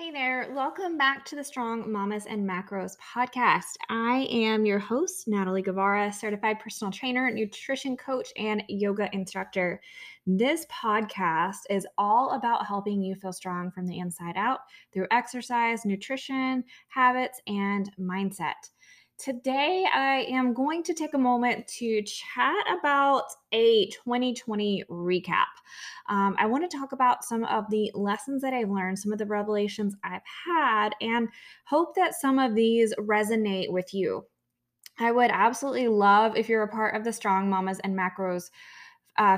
Hey there, welcome back to the Strong Mamas and Macros podcast. I am your host, Natalie Guevara, certified personal trainer, nutrition coach, and yoga instructor. This podcast is all about helping you feel strong from the inside out through exercise, nutrition, habits, and mindset. Today, I am going to take a moment to chat about a 2020 recap. I want to talk about some of the lessons that I've learned, some of the revelations I've had, and hope that some of these resonate with you. I would absolutely love if you're a part of the Strong Mamas and Macros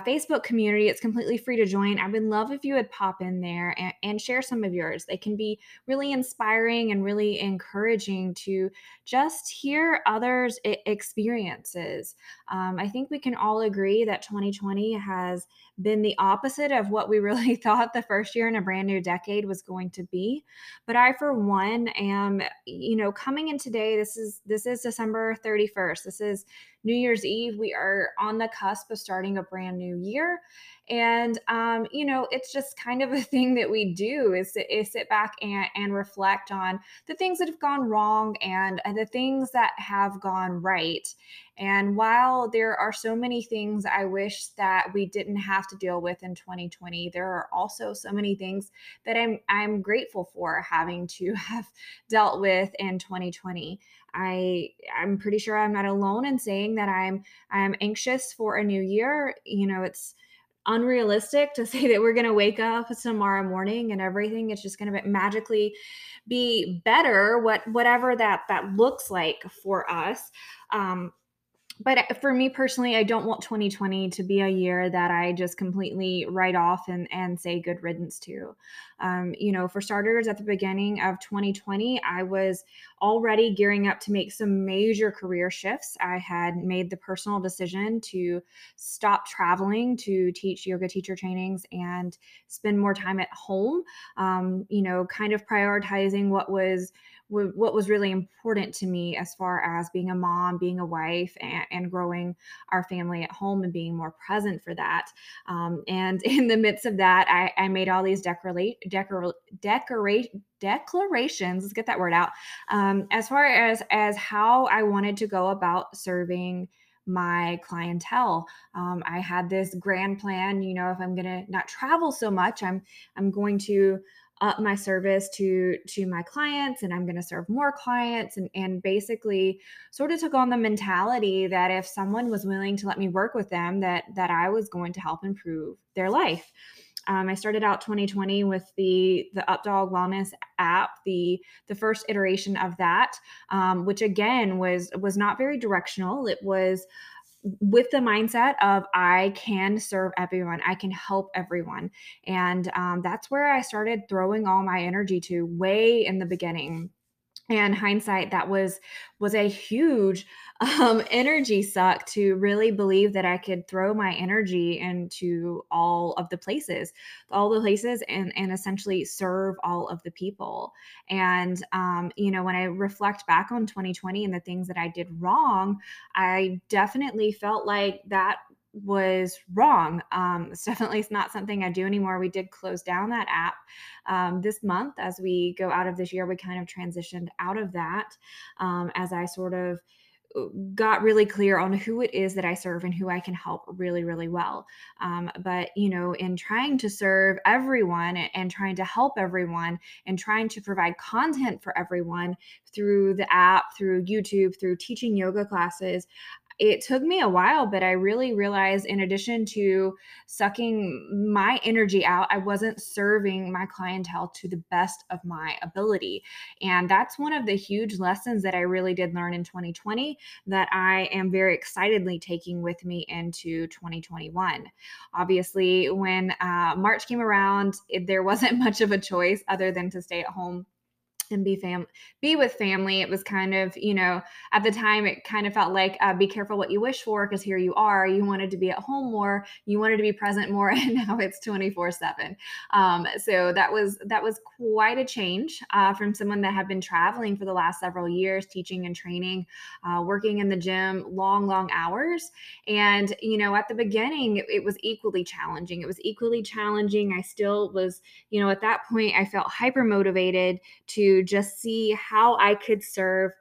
Facebook community. It's completely free to join. I would love if you would pop in there and share some of yours. They can be really inspiring and really encouraging to just hear others' experiences. I think we can all agree that 2020 has been the opposite of what we really thought the first year in a brand new decade was going to be. But I, for one, am, coming in today. This is December 31st. This is New Year's Eve. We are on the cusp of starting a brand new year. And, it's just kind of a thing that we do is sit back and reflect on the things that have gone wrong and the things that have gone right. And while there are so many things I wish that we didn't have to deal with in 2020, there are also so many things that I'm grateful for having to have dealt with in 2020. I'm pretty sure I'm not alone in saying that I'm anxious for a new year. It's unrealistic to say that we're going to wake up tomorrow morning and everything is just going to magically be better, whatever that looks like for us. But for me personally, I don't want 2020 to be a year that I just completely write off and say good riddance to. For starters, at the beginning of 2020, I was already gearing up to make some major career shifts. I had made the personal decision to stop traveling to teach yoga teacher trainings and spend more time at home, kind of prioritizing what was really important to me as far as being a mom, being a wife, and growing our family at home and being more present for that. And in the midst of that, I made all these declarations, let's get that word out, as far as how I wanted to go about serving my clientele. I had this grand plan, if I'm going to not travel so much, I'm going to up my service to my clients, and I'm going to serve more clients, and basically sort of took on the mentality that if someone was willing to let me work with them, that I was going to help improve their life. I started out 2020 with the Updog Wellness app, the first iteration of that, which again was not very directional. It was with the mindset of I can serve everyone, I can help everyone. And that's where I started throwing all my energy to way in the beginning. And hindsight, that was a huge energy suck to really believe that I could throw my energy into all of the places and essentially serve all of the people. And, when I reflect back on 2020 and the things that I did wrong, I definitely felt like that was wrong. It's definitely not something I do anymore. We did close down that app this month. As we go out of this year, we kind of transitioned out of that as I sort of got really clear on who it is that I serve and who I can help really, really well. But in trying to serve everyone and trying to help everyone and trying to provide content for everyone through the app, through YouTube, through teaching yoga classes, it took me a while, but I really realized, in addition to sucking my energy out, I wasn't serving my clientele to the best of my ability. And that's one of the huge lessons that I really did learn in 2020 that I am very excitedly taking with me into 2021. Obviously, when March came around, there wasn't much of a choice other than to stay at home and be with family. It was kind of, you know, at the time it kind of felt like be careful what you wish for, because here you are. You wanted to be at home more, you wanted to be present more, and now it's 24/7. So that was quite a change from someone that had been traveling for the last several years, teaching and training, working in the gym, long hours. And, you know, at the beginning, it was equally challenging. I still was, you know, at that point, I felt hyper motivated to just see how I could serve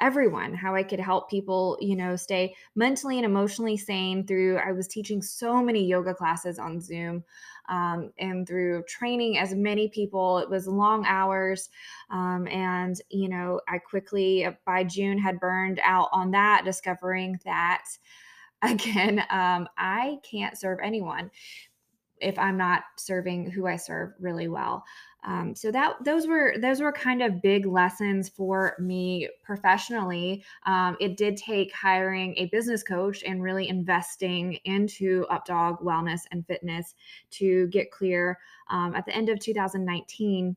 everyone, how I could help people, you know, stay mentally and emotionally sane through, I was teaching so many yoga classes on Zoom, and through training as many people. It was long hours. And, you know, I quickly by June had burned out on that, discovering that again, I can't serve anyone if I'm not serving who I serve really well. So those were kind of big lessons for me professionally. It did take hiring a business coach and really investing into Updog Wellness and Fitness to get clear. At the end of 2019,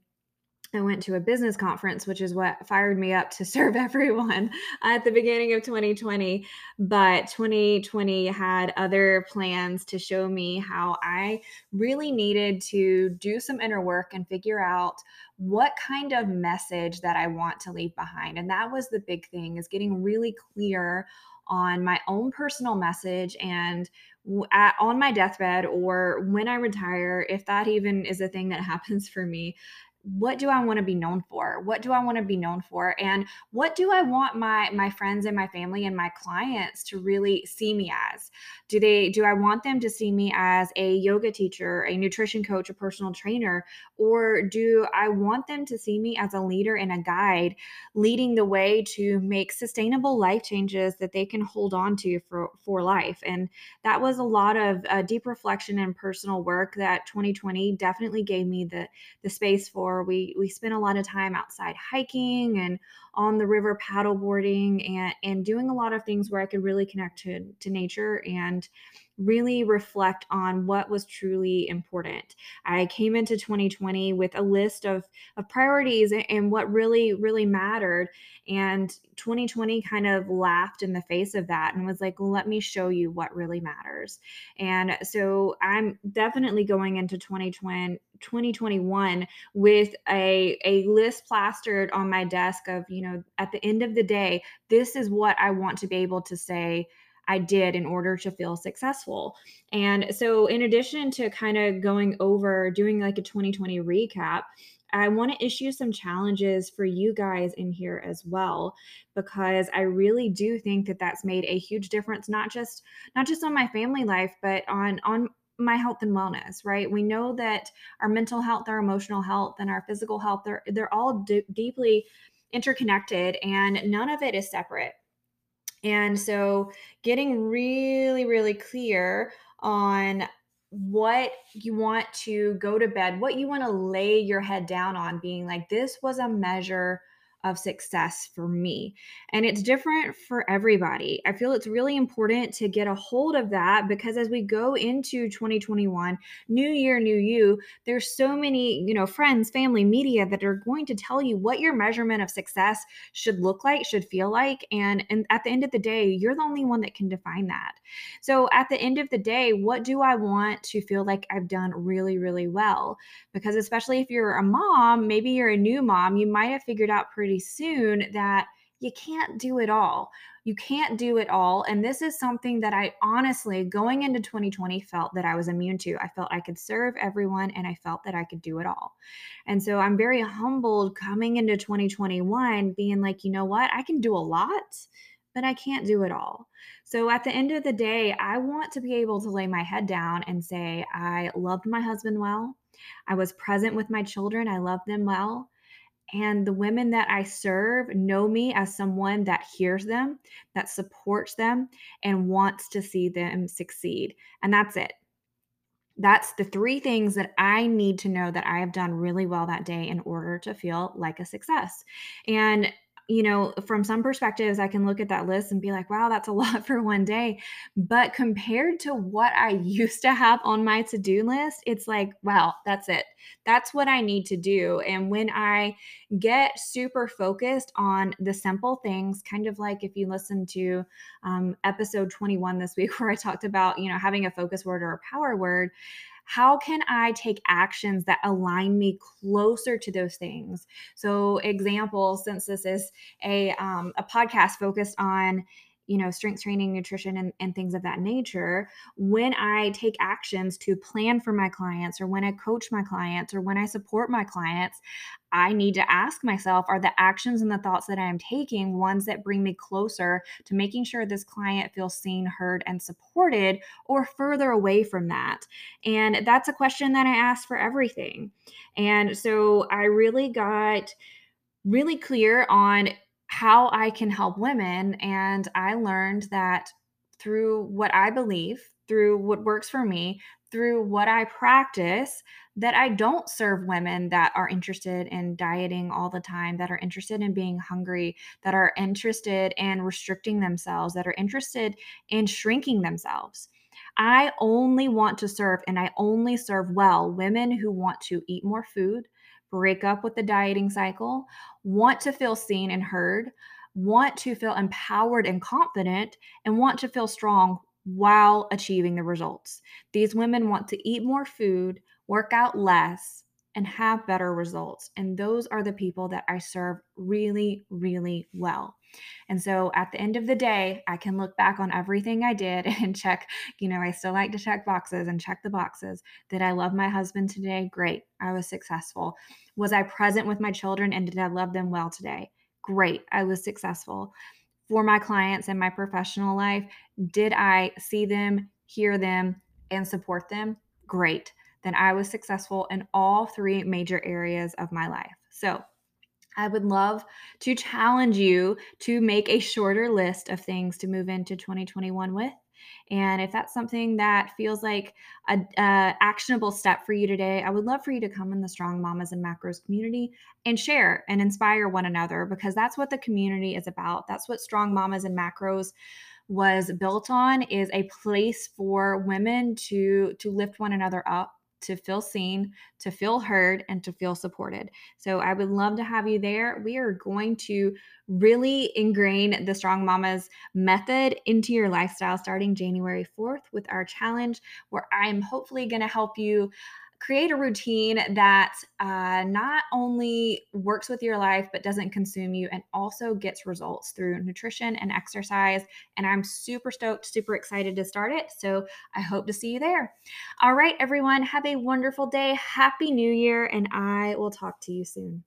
I went to a business conference, which is what fired me up to serve everyone at the beginning of 2020. But 2020 had other plans to show me how I really needed to do some inner work and figure out what kind of message that I want to leave behind. And that was the big thing, is getting really clear on my own personal message, and on my deathbed or when I retire, if that even is a thing that happens for me, what do I want to be known for? What do I want to be known for? And what do I want my friends and my family and my clients to really see me as? Do I want them to see me as a yoga teacher, a nutrition coach, a personal trainer, or do I want them to see me as a leader and a guide leading the way to make sustainable life changes that they can hold on to for life? And that was a lot of deep reflection and personal work that 2020 definitely gave me the space for. We spent a lot of time outside hiking and on the river paddleboarding and doing a lot of things where I could really connect to nature and really reflect on what was truly important. I came into 2020 with a list of priorities and what really, really mattered. And 2020 kind of laughed in the face of that and was like, let me show you what really matters. And so I'm definitely going into 2021 with a list plastered on my desk of, you know, at the end of the day, this is what I want to be able to say I did in order to feel successful. And so in addition to kind of going over, doing like a 2020 recap, I want to issue some challenges for you guys in here as well, because I really do think that that's made a huge difference, not just on my family life, but on my health and wellness, right? We know that our mental health, our emotional health, and our physical health, they're all deeply interconnected, and none of it is separate. And so getting really, really clear on what you want to go to bed, what you want to lay your head down on, being like, this was a measure of success for me. And it's different for everybody. I feel it's really important to get a hold of that, because as we go into 2021, new year, new you, there's so many, you know, friends, family, media that are going to tell you what your measurement of success should look like, should feel like. And at the end of the day, you're the only one that can define that. So at the end of the day, what do I want to feel like I've done really, really well? Because especially if you're a mom, maybe you're a new mom, you might have figured out pretty soon that you can't do it all. You can't do it all. And this is something that I honestly, going into 2020, felt that I was immune to. I felt I could serve everyone, and I felt that I could do it all. And so I'm very humbled coming into 2021, being like, you know what? I can do a lot, but I can't do it all. So at the end of the day, I want to be able to lay my head down and say, I loved my husband well. I was present with my children. I loved them well. And the women that I serve know me as someone that hears them, that supports them, and wants to see them succeed. And that's it. That's the three things that I need to know that I have done really well that day in order to feel like a success. And you know, from some perspectives, I can look at that list and be like, wow, that's a lot for one day. But compared to what I used to have on my to-do list, it's like, wow, that's it. That's what I need to do. And when I get super focused on the simple things, kind of like if you listen to episode 21 this week, where I talked about, you know, having a focus word or a power word, how can I take actions that align me closer to those things? So example, since this is a podcast focused on, you know, strength training, nutrition, and things of that nature, when I take actions to plan for my clients, or when I coach my clients, or when I support my clients, I need to ask myself, are the actions and the thoughts that I am taking ones that bring me closer to making sure this client feels seen, heard, and supported, or further away from that? And that's a question that I ask for everything. And so I really got really clear on how I can help women. And I learned that through what I believe, through what works for me, through what I practice, that I don't serve women that are interested in dieting all the time, that are interested in being hungry, that are interested in restricting themselves, that are interested in shrinking themselves. I only want to serve, and I only serve well, women who want to eat more food, break up with the dieting cycle, want to feel seen and heard, want to feel empowered and confident, and want to feel strong while achieving the results. These women want to eat more food, work out less, and have better results. And those are the people that I serve really, really well. And so at the end of the day, I can look back on everything I did and check, you know, I still like to check boxes and check the boxes. Did I love my husband today? Great. I was successful. Was I present with my children, and did I love them well today? Great. I was successful. For my clients and my professional life, did I see them, hear them, and support them? Great. Then I was successful in all three major areas of my life. So I would love to challenge you to make a shorter list of things to move into 2021 with. And if that's something that feels like an actionable step for you today, I would love for you to come in the Strong Mamas and Macros community and share and inspire one another, because that's what the community is about. That's what Strong Mamas and Macros was built on, is a place for women to lift one another up, to feel seen, to feel heard, and to feel supported. So I would love to have you there. We are going to really ingrain the Strong Mamas method into your lifestyle starting January 4th with our challenge, where I'm hopefully going to help you create a routine that not only works with your life, but doesn't consume you, and also gets results through nutrition and exercise. And I'm super stoked, super excited to start it. So I hope to see you there. All right, everyone, have a wonderful day. Happy New Year, and I will talk to you soon.